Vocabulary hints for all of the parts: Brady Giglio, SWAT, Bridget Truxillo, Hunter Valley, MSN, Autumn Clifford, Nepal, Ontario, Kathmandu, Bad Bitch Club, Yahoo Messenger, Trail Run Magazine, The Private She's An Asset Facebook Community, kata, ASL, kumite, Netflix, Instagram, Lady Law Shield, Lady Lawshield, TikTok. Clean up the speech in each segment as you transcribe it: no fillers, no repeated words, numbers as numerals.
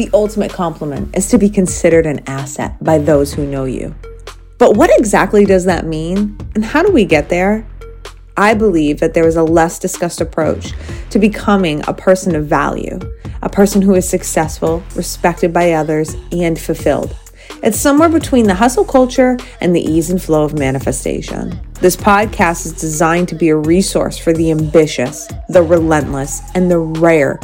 The ultimate compliment is to be considered an asset by those who know you. But what exactly does that mean? And how do we get there? I believe that there is a less discussed approach to becoming a person of value, a person who is successful, respected by others, and fulfilled. It's somewhere between the hustle culture and the ease and flow of manifestation. This podcast is designed to be a resource for the ambitious, the relentless, and the rare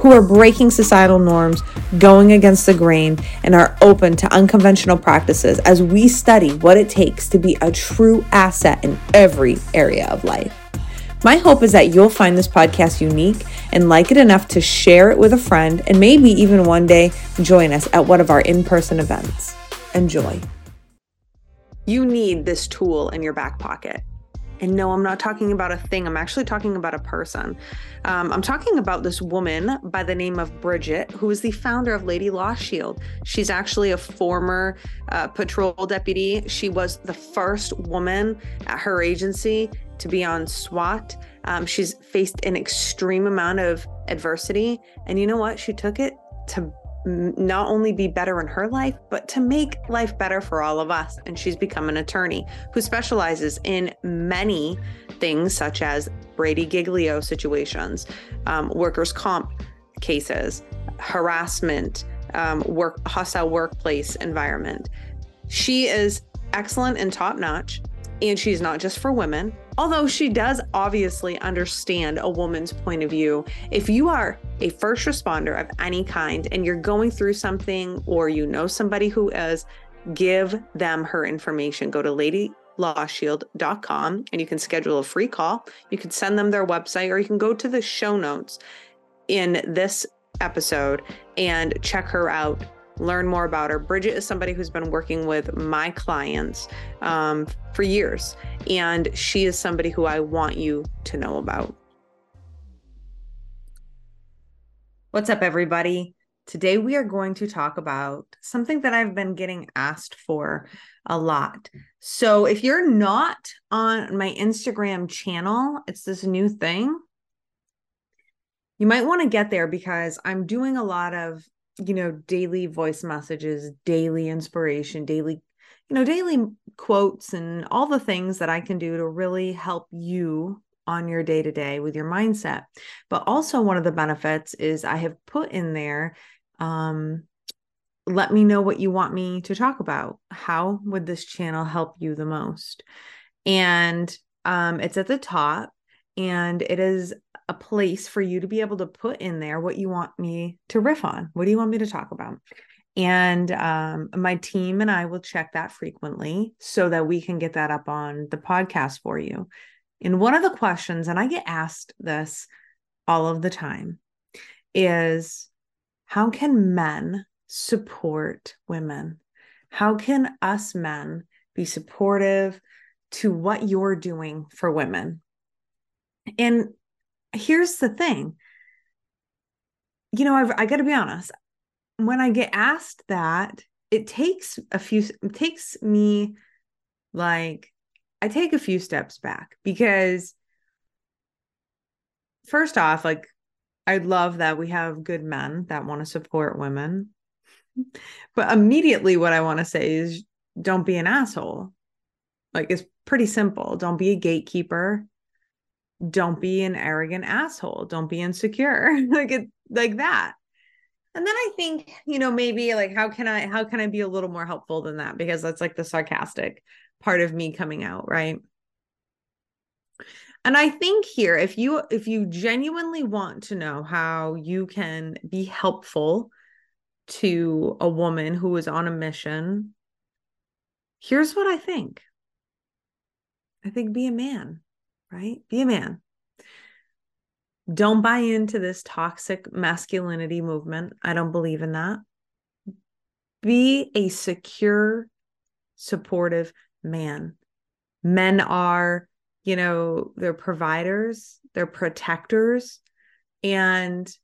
who are breaking societal norms, going against the grain, and are open to unconventional practices as we study what it takes to be a true asset in every area of life. My hope is that you'll find this podcast unique and like it enough to share it with a friend and maybe even one day join us at one of our in-person events. Enjoy. You need this tool in your back pocket. And no, I'm not talking about a thing. I'm actually talking about a person. I'm talking about this woman by the name of Bridget, who is the founder of Lady Law Shield. She's actually a former patrol deputy. She was the first woman at her agency to be on SWAT. She's faced an extreme amount of adversity. And you know what? She took it to not only be better in her life, but to make life better for all of us. And she's become an attorney who specializes in many things, such as Brady Giglio situations, workers' comp cases, harassment, hostile workplace environment. She is excellent and top-notch, and she's not just for women, although she does obviously understand a woman's point of view. If you are a first responder of any kind and you're going through something or you know somebody who is, give them her information. Go to ladylawshield.com and you can schedule a free call. You can send them their website, or you can go to the show notes in this episode and check her out. Learn more about her. Bridget is somebody who's been working with my clients for years, and she is somebody who I want you to know about. What's up, everybody? Today we are going to talk about something that I've been getting asked for a lot. So if you're not on my Instagram channel, it's this new thing. You might want to get there because I'm doing a lot of daily voice messages, daily inspiration, daily quotes, and all the things that I can do to really help you on your day-to-day with your mindset. But also one of the benefits is I have put in there, let me know what you want me to talk about. How would this channel help you the most? And it's at the top, and it is a place for you to be able to put in there what you want me to riff on. What do you want me to talk about? And my team and I will check that frequently so that we can get that up on the podcast for you. And one of the questions, and I get asked this all of the time, is how can men support women? How can us men be supportive to what you're doing for women? And here's the thing. I got to be honest. When I get asked that, I take a few steps back, because first off, I love that we have good men that want to support women. But immediately what I want to say is, don't be an asshole. It's pretty simple. Don't be a gatekeeper. Don't be an arrogant asshole. Don't be insecure like that. And then I think, maybe how can I be a little more helpful than that? Because that's the sarcastic part of me coming out. Right. And I think here, if you genuinely want to know how you can be helpful to a woman who is on a mission, here's what I think. I think be a man. Right? Be a man. Don't buy into this toxic masculinity movement. I don't believe in that. Be a secure, supportive man. Men are, they're providers, they're protectors. And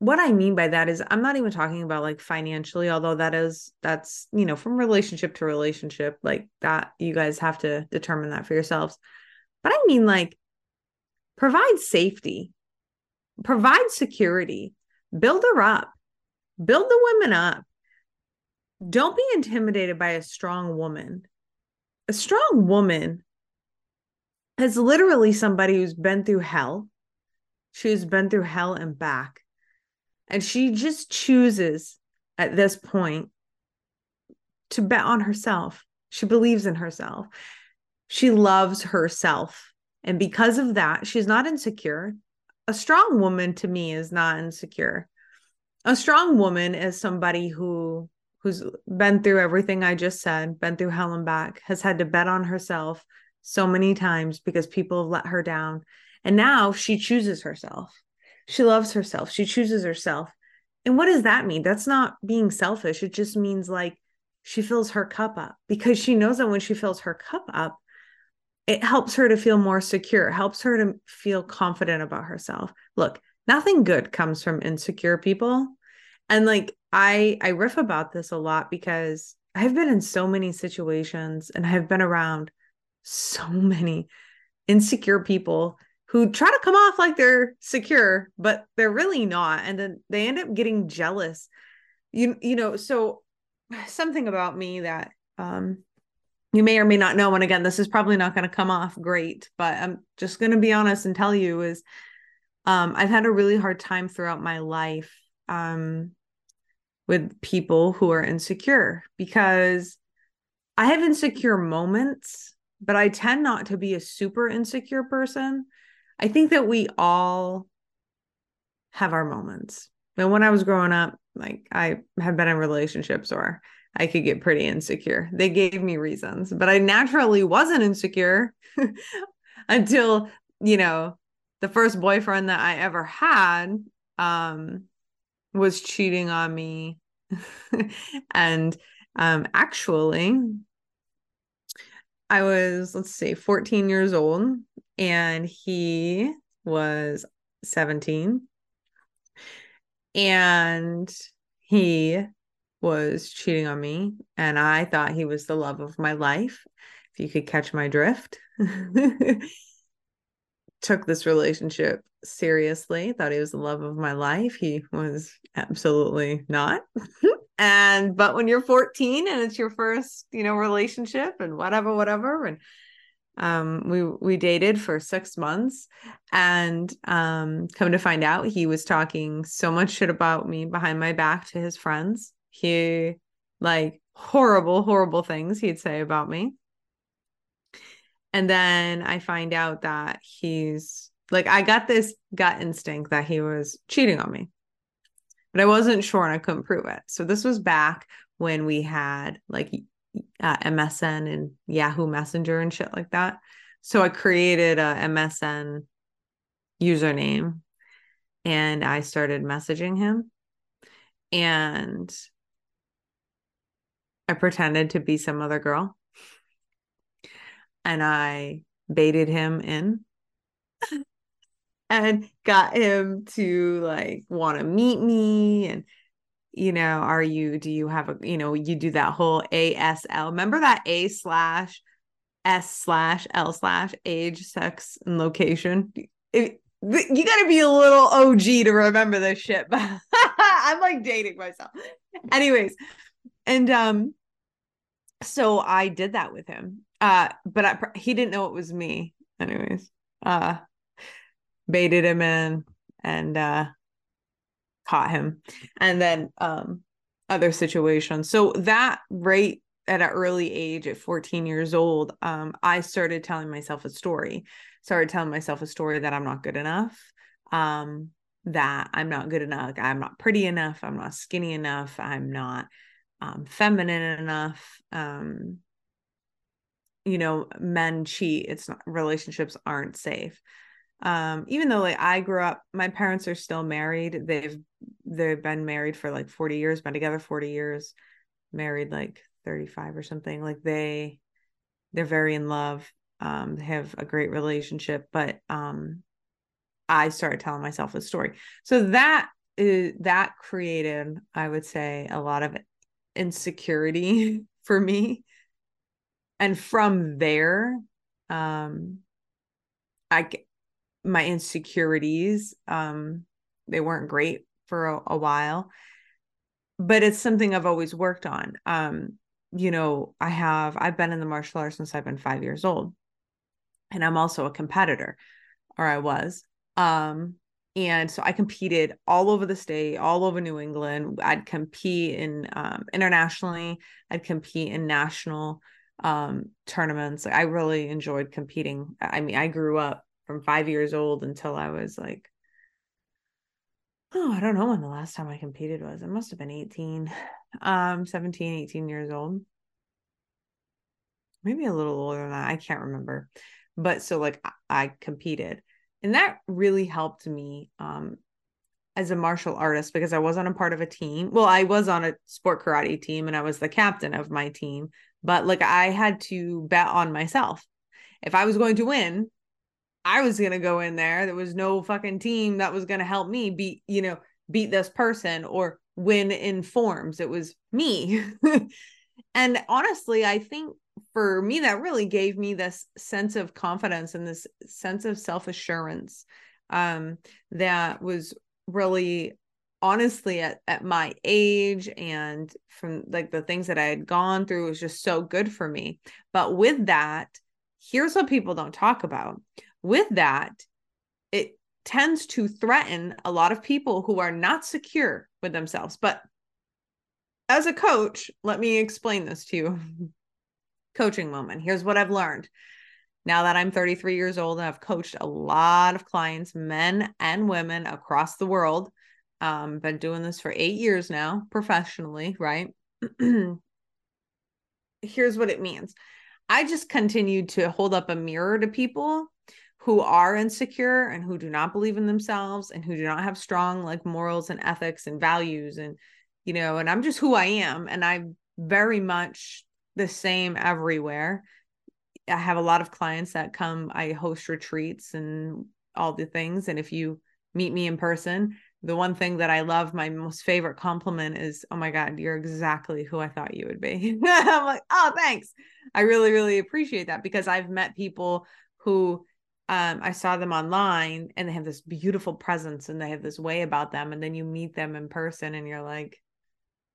what I mean by that is I'm not even talking about financially, although that's from relationship to relationship, that you guys have to determine that for yourselves. But I mean, provide safety, provide security, build her up, Build the women up. Don't be intimidated by a strong woman. A strong woman is literally somebody who's been through hell. She's been through hell and back. And she just chooses at this point to bet on herself. She believes in herself. She loves herself. And because of that, she's not insecure. A strong woman to me is not insecure. A strong woman is somebody who's been through everything I just said, been through hell and back, has had to bet on herself so many times because people have let her down. And now she chooses herself. She loves herself. She chooses herself. And what does that mean? That's not being selfish. It just means like she fills her cup up because she knows that when she fills her cup up, it helps her to feel more secure, helps her to feel confident about herself. Look, nothing good comes from insecure people. And like, I riff about this a lot because I've been in so many situations and I've been around so many insecure people who try to come off like they're secure, but they're really not. And then they end up getting jealous. You know, so something about me that you may or may not know. And again, this is probably not going to come off great, but I'm just going to be honest and tell you is I've had a really hard time throughout my life with people who are insecure because I have insecure moments, but I tend not to be a super insecure person. I think that we all have our moments. And when I was growing up, like I had been in relationships or I could get pretty insecure. They gave me reasons, but I naturally wasn't insecure until, you know, the first boyfriend that I ever had was cheating on me. And actually, I was, 14 years old and he was 17 and he was cheating on me and I thought he was the love of my life. If you could catch my drift. Took this relationship seriously, thought he was the love of my life. He was absolutely not. But when you're 14 and it's your first, you know, relationship and whatever. And we dated for 6 months and come to find out he was talking so much shit about me behind my back to his friends. He like horrible things he'd say about me. And then I find out that he's like, I got this gut instinct that he was cheating on me, but I wasn't sure and I couldn't prove it. So this was back when we had like MSN and Yahoo Messenger and shit like that. So I created a MSN username and I started messaging him and I pretended to be some other girl. And I baited him in and got him to like want to meet me. And, you know, you do that whole ASL. Remember that A/S/L/ sex and location? You got to be a little OG to remember this shit. But I'm like dating myself. Anyways. And so I did that with him. But he didn't know it was me. Anyways, baited him in and caught him. And then other situations. So that right at an early age, at 14 years old, I started telling myself a story that I'm not good enough, that I'm not good enough. I'm not pretty enough. I'm not skinny enough. I'm not feminine enough. You know, men cheat. Relationships aren't safe. Even though like I grew up, my parents are still married. They've been married for like 40 years, been together 40 years, married like 35 or something. Like they're very in love. They have a great relationship, but I started telling myself a story. So that created, I would say, a lot of insecurity for me. And from there, my insecurities, they weren't great for a while. but it's something I've always worked on. You know, I've been in the martial arts since I've been 5 years old, and I'm also a competitor, or I was. And so I competed all over the state, all over New England. I'd compete in internationally. I'd compete in national tournaments. I really enjoyed competing. I mean, I grew up from 5 years old until I was like, oh, I don't know when the last time I competed was. It must have been 17, 18 years old. Maybe a little older than that. I can't remember. But so like I competed. And that really helped me as a martial artist, because I wasn't a part of a team. Well, I was on a sport karate team and I was the captain of my team, but like I had to bet on myself. If I was going to win, I was going to go in there. There was no fucking team that was going to help me beat this person or win in forms. It was me. And honestly, I think for me, that really gave me this sense of confidence and this sense of self-assurance that was really, honestly, at my age and from like the things that I had gone through, was just so good for me. But with that, here's what people don't talk about. With that, it tends to threaten a lot of people who are not secure with themselves. But as a coach, let me explain this to you. Coaching moment. Here's what I've learned. Now that I'm 33 years old, and I've coached a lot of clients, men and women across the world. Been doing this for 8 years now, professionally, right? Here's what it means. I just continue to hold up a mirror to people who are insecure and who do not believe in themselves and who do not have strong like morals and ethics and values. And, you know, and I'm just who I am. And I'm very much the same everywhere. I have a lot of clients that come, I host retreats and all the things. And if you meet me in person, the one thing that I love, my most favorite compliment is, oh my God, you're exactly who I thought you would be. I'm like, oh, thanks. I really, really appreciate that, because I've met people who I saw them online and they have this beautiful presence and they have this way about them. And then you meet them in person and you're like,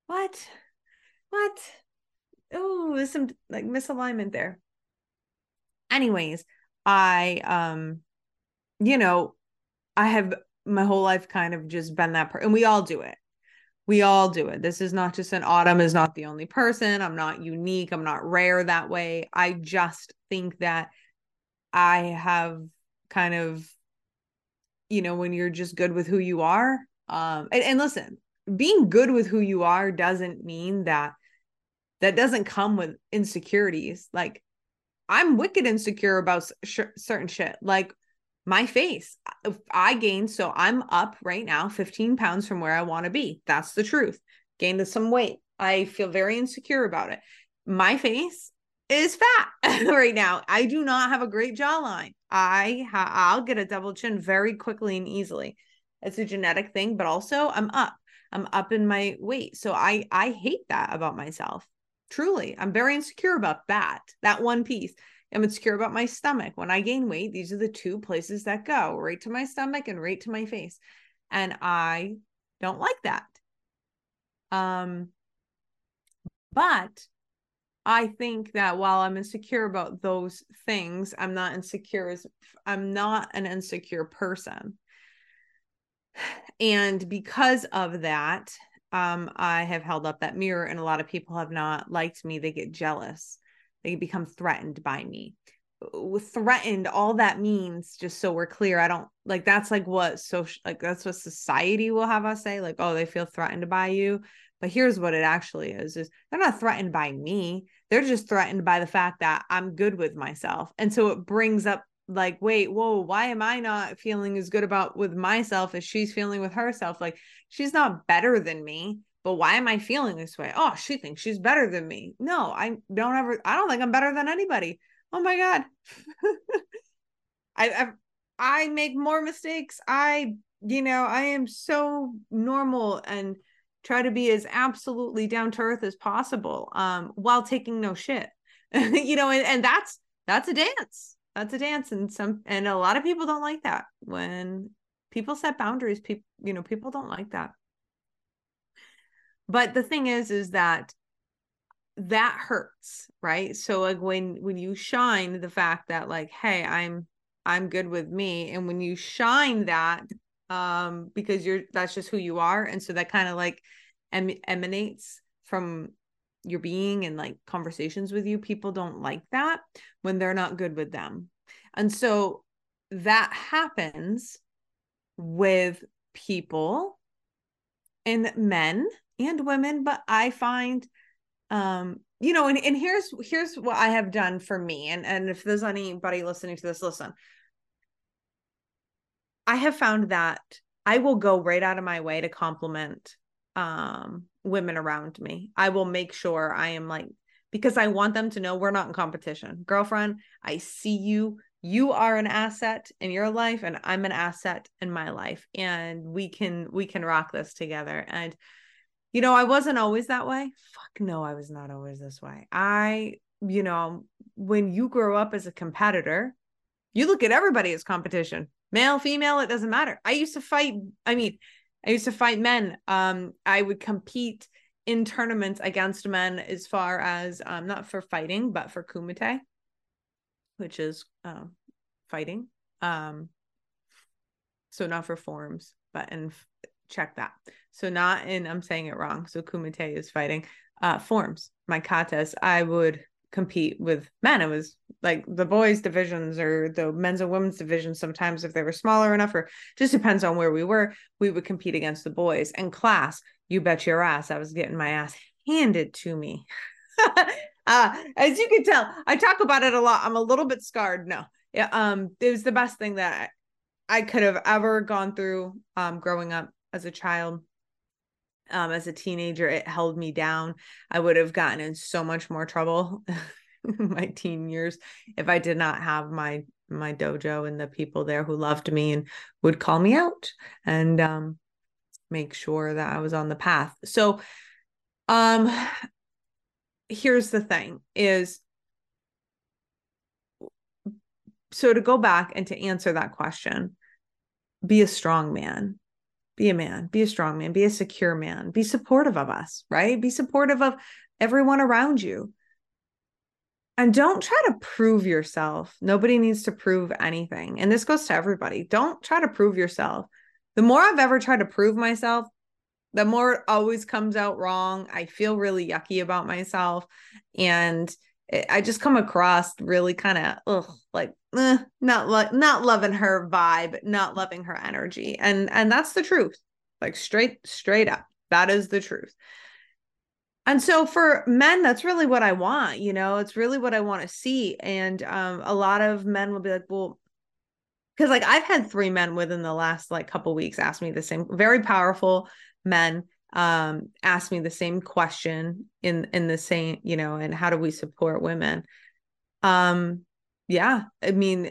what? Oh, there's some like misalignment there. Anyways, I have my whole life kind of just been that person, and we all do it. We all do it. This is not just Autumn is not the only person. I'm not unique. I'm not rare that way. I just think that I have kind of, you know, when you're just good with who you are, and listen, being good with who you are doesn't mean that doesn't come with insecurities. Like I'm wicked insecure about certain shit. Like my face, I gained. So I'm up right now, 15 pounds from where I want to be. That's the truth. Gained some weight. I feel very insecure about it. My face is fat right now. I do not have a great jawline. I'll get a double chin very quickly and easily. It's a genetic thing, but also I'm up in my weight. So I hate that about myself. Truly, I'm very insecure about that one piece. I'm insecure about my stomach. When I gain weight, these are the two places that go, right to my stomach and right to my face. And I don't like that. But I think that while I'm insecure about those things, I'm not an insecure person. And because of that, I have held up that mirror, and a lot of people have not liked me. They get jealous. They become threatened by me. Threatened, all that means, just so we're clear, I don't like, that's like what social, like that's what society will have us say, like, oh, they feel threatened by you. But here's what it actually is they're not threatened by me. They're just threatened by the fact that I'm good with myself. And so it brings up like, wait, whoa, why am I not feeling as good about with myself as she's feeling with herself? Like she's not better than me. But why am I feeling this way? Oh, she thinks she's better than me. No, I don't think I'm better than anybody. Oh my God. I make more mistakes. I am so normal and try to be as absolutely down to earth as possible, while taking no shit, and that's a dance. That's a dance. And a lot of people don't like that. When people set boundaries, people don't like that. But the thing is that that hurts, right? So like when you shine the fact that like, hey, I'm good with me. And when you shine that, because that's just who you are. And so that kind of like emanates from your being and like conversations with you. People don't like that when they're not good with them. And so that happens with people and men and women, but I find, you know, and here's what I have done for me. And if there's anybody listening to this, listen, I have found that I will go right out of my way to compliment, women around me. I will make sure I am like, because I want them to know we're not in competition. Girlfriend, I see you. You are an asset in your life and I'm an asset in my life. And we can rock this together. And, you know, I wasn't always that way. Fuck no, I was not always this way. You know, when you grow up as a competitor, you look at everybody as competition, male, female, it doesn't matter. I used to fight men. I would compete in tournaments against men as far as, not for fighting, but for kumite, which is fighting. So not for forms, but check that. So not in, I'm saying it wrong. So kumite is fighting forms. My katas, I would compete with men. It was like the boys divisions or the men's and women's divisions. Sometimes if they were smaller enough, or just depends on where we were, we would compete against the boys. And class, you bet your ass, I was getting my ass handed to me. As you can tell, I talk about it a lot. I'm a little bit scarred. No. Yeah. It was the best thing that I could have ever gone through, growing up as a child, as a teenager. It held me down. I would have gotten in so much more trouble in my teen years if I did not have my dojo and the people there who loved me and would call me out and, make sure that I was on the path. So, here's the thing is, so to go back and to answer that question, be a strong man, be a man, be a strong man, be a secure man, be supportive of us, right? Be supportive of everyone around you. And don't try to prove yourself. Nobody needs to prove anything. And this goes to everybody. Don't try to prove yourself. The more I've ever tried to prove myself, the more it always comes out wrong. I feel really yucky about myself. And I just come across really kind of like, not loving her vibe, not loving her energy. And that's the truth. Like straight up. That is the truth. And so for men, that's really what I want. You know, it's really what I want to see. And a lot of men will be like, well, because like I've had three men within the last like couple weeks ask me the same, very powerful men asked me the same question in the same, you know, and how do we support women? Yeah, I mean,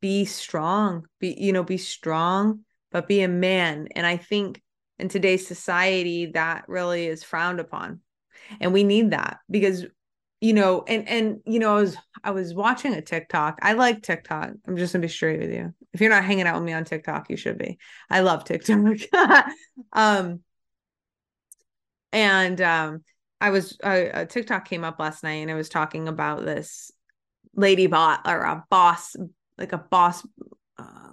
be strong, be strong, but be a man. And I think in today's society that really is frowned upon, and we need that because, you know, and, you know, I was watching a TikTok. I like TikTok. I'm just gonna be straight with you. If you're not hanging out with me on TikTok, you should be. I love TikTok. A TikTok came up last night and it was talking about this lady bot or a boss, like a boss,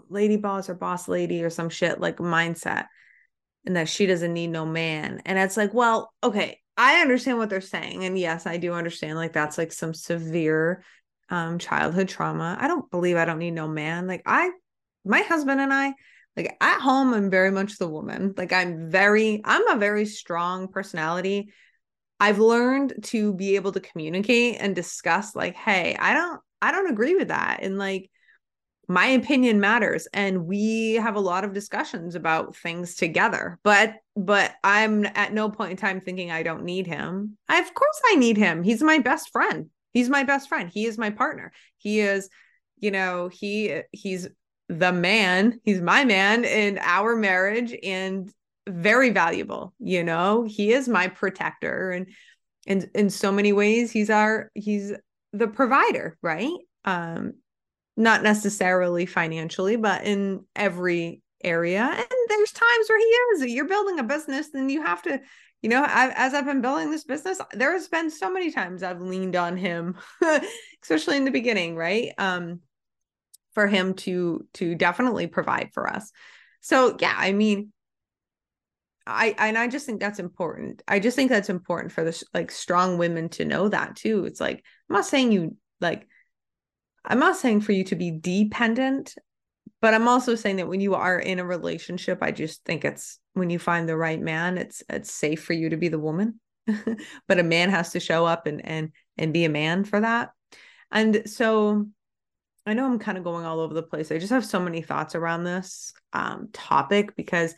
lady boss or boss lady or some shit, like mindset, and that she doesn't need no man. And it's like, well, okay, I understand what they're saying. And yes, I do understand. Like that's like some severe, childhood trauma. I don't need no man. Like my husband and I, like at home, I'm very much the woman. Like I'm a very strong personality. I've learned to be able to communicate and discuss like, hey, I don't agree with that. And like, my opinion matters. And we have a lot of discussions about things together, but I'm at no point in time thinking I don't need him. Of course I need him. He's my best friend. He is my partner. He is, you know, he's the man, he's my man in our marriage, and very valuable. You know, he is my protector, and in so many ways he's the provider, right? Not necessarily financially, but in every area. And there's times where he is, you're building a business and you have to, you know, as I've been building this business, there has been so many times I've leaned on him, especially in the beginning, right? For him to definitely provide for us. So yeah, I mean, I just think that's important. I just think that's important for this, like, strong women to know that too. It's like, I'm not saying for you to be dependent, but I'm also saying that when you are in a relationship, I just think it's when you find the right man, it's safe for you to be the woman, but a man has to show up and be a man for that. And so I know I'm kind of going all over the place. I just have so many thoughts around this topic because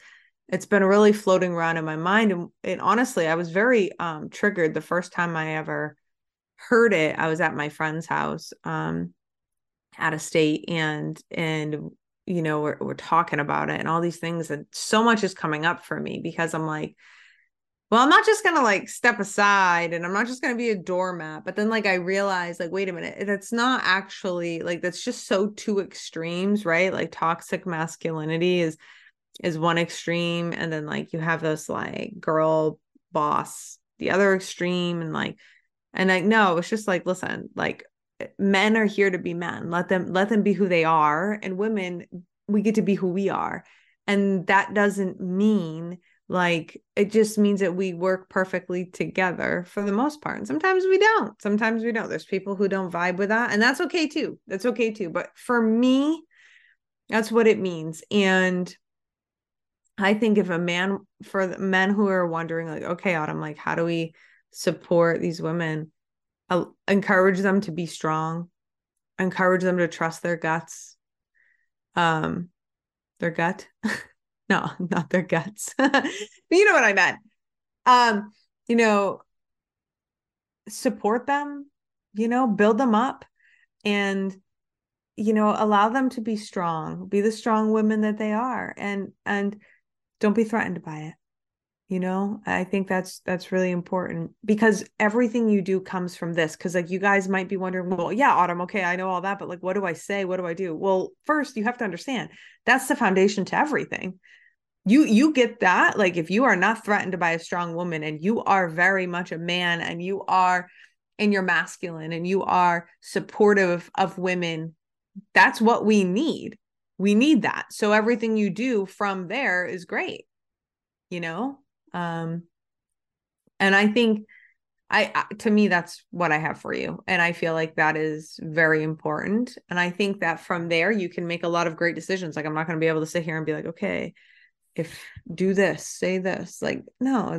it's been really floating around in my mind. And honestly, I was very triggered the first time I ever heard it. I was at my friend's house out of state and, you know, we're talking about it and all these things, and so much is coming up for me because I'm like, well, I'm not just going to like step aside and I'm not just going to be a doormat. But then like, I realized like, wait a minute, that's not actually like, that's just so two extremes, right? Like toxic masculinity is one extreme. And then like, you have this like girl boss, the other extreme. And no, it's just like, listen, like men are here to be men. Let them be who they are. And women, we get to be who we are. And that doesn't mean like, it just means that we work perfectly together for the most part. And sometimes we don't. There's people who don't vibe with that. And that's okay too. But for me, that's what it means. And I think if a man, for the men who are wondering like, okay, Autumn, like, how do we support these women? I'll encourage them to be strong, encourage them to trust their guts, their gut. No, not their guts. You know what I meant. You know, support them, you know, build them up and, you know, allow them to be strong, be the strong women that they are, and don't be threatened by it. You know, I think that's really important because everything you do comes from this. 'Cause like you guys might be wondering, well, yeah, Autumn, okay, I know all that, but like, what do I say? What do I do? Well, first you have to understand that's the foundation to everything. You get that. Like if you are not threatened by a strong woman and you are very much a man and you are in your masculine and you are supportive of women, that's what we need. We need that. So everything you do from there is great, you know? And I think to me, that's what I have for you. And I feel like that is very important. And I think that from there, you can make a lot of great decisions. Like I'm not going to be able to sit here and be like, okay, do this, say this, like, no,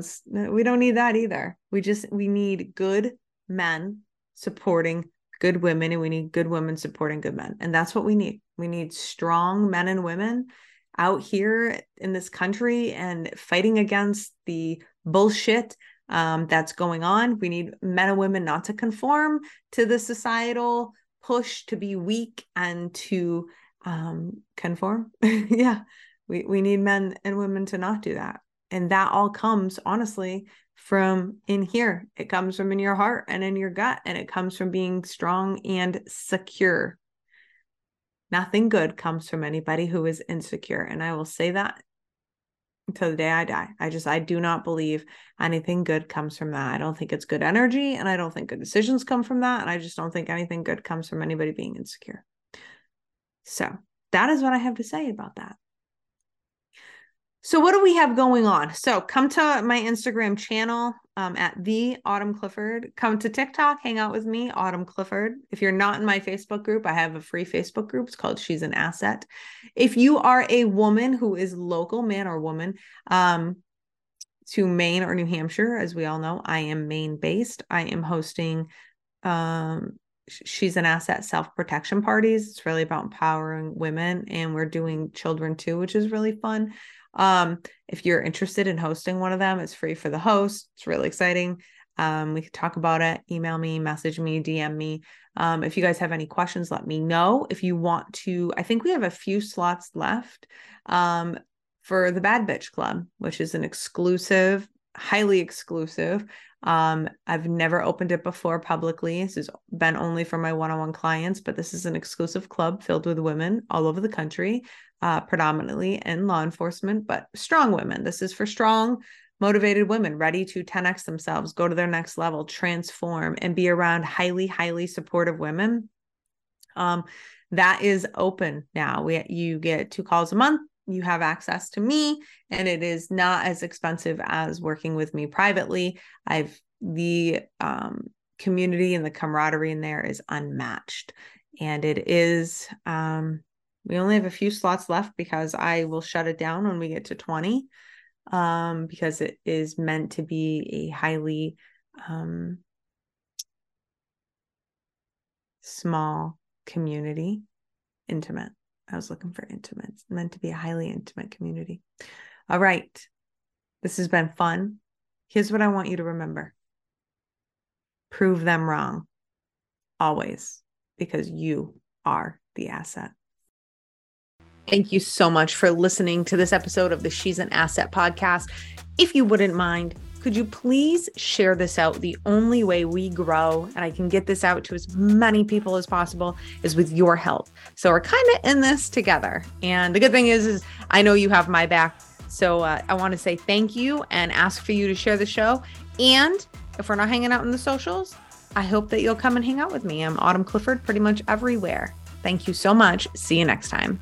we don't need that either. We need good men supporting good women, and we need good women supporting good men. And that's what we need. We need strong men and women out here in this country and fighting against the bullshit that's going on. We need men and women not to conform to the societal push to be weak and to conform. Yeah. We need men and women to not do that. And that all comes, honestly, from in here. It comes from in your heart and in your gut. And it comes from being strong and secure. Nothing good comes from anybody who is insecure. And I will say that until the day I die. I do not believe anything good comes from that. I don't think it's good energy. And I don't think good decisions come from that. And I just don't think anything good comes from anybody being insecure. So that is what I have to say about that. So what do we have going on? So come to my Instagram channel at the Autumn Clifford. Come to TikTok, hang out with me, Autumn Clifford. If you're not in my Facebook group, I have a free Facebook group. It's called She's an Asset. If you are a woman who is local, man or woman, to Maine or New Hampshire, as we all know, I am Maine based. I am hosting She's an Asset self-protection parties. It's really about empowering women, and we're doing children too, which is really fun. If you're interested in hosting one of them, it's free for the host. It's really exciting. We could talk about it. Email me, message me, DM me. If you guys have any questions, let me know. If you want to, I think we have a few slots left, for the Bad Bitch Club, which is an exclusive highly exclusive. I've never opened it before publicly. This has been only for my one-on-one clients, but this is an exclusive club filled with women all over the country, predominantly in law enforcement, but strong women. This is for strong, motivated women ready to 10X themselves, go to their next level, transform, and be around highly, highly supportive women. That is open now. You get 2 calls a month. You have access to me, and it is not as expensive as working with me privately. The community and the camaraderie in there is unmatched. And it is, we only have a few slots left because I will shut it down when we get to 20, because it is meant to be a highly small community, intimate. I was looking for intimate. It's meant to be a highly intimate community. All right. This has been fun. Here's what I want you to remember. Prove them wrong. Always. Because you are the asset. Thank you so much for listening to this episode of the She's an Asset podcast. If you wouldn't mind, could you please share this out? The only way we grow and I can get this out to as many people as possible is with your help. So we're kind of in this together. And the good thing is I know you have my back. So I want to say thank you and ask for you to share the show. And if we're not hanging out in the socials, I hope that you'll come and hang out with me. I'm Autumn Clifford pretty much everywhere. Thank you so much. See you next time.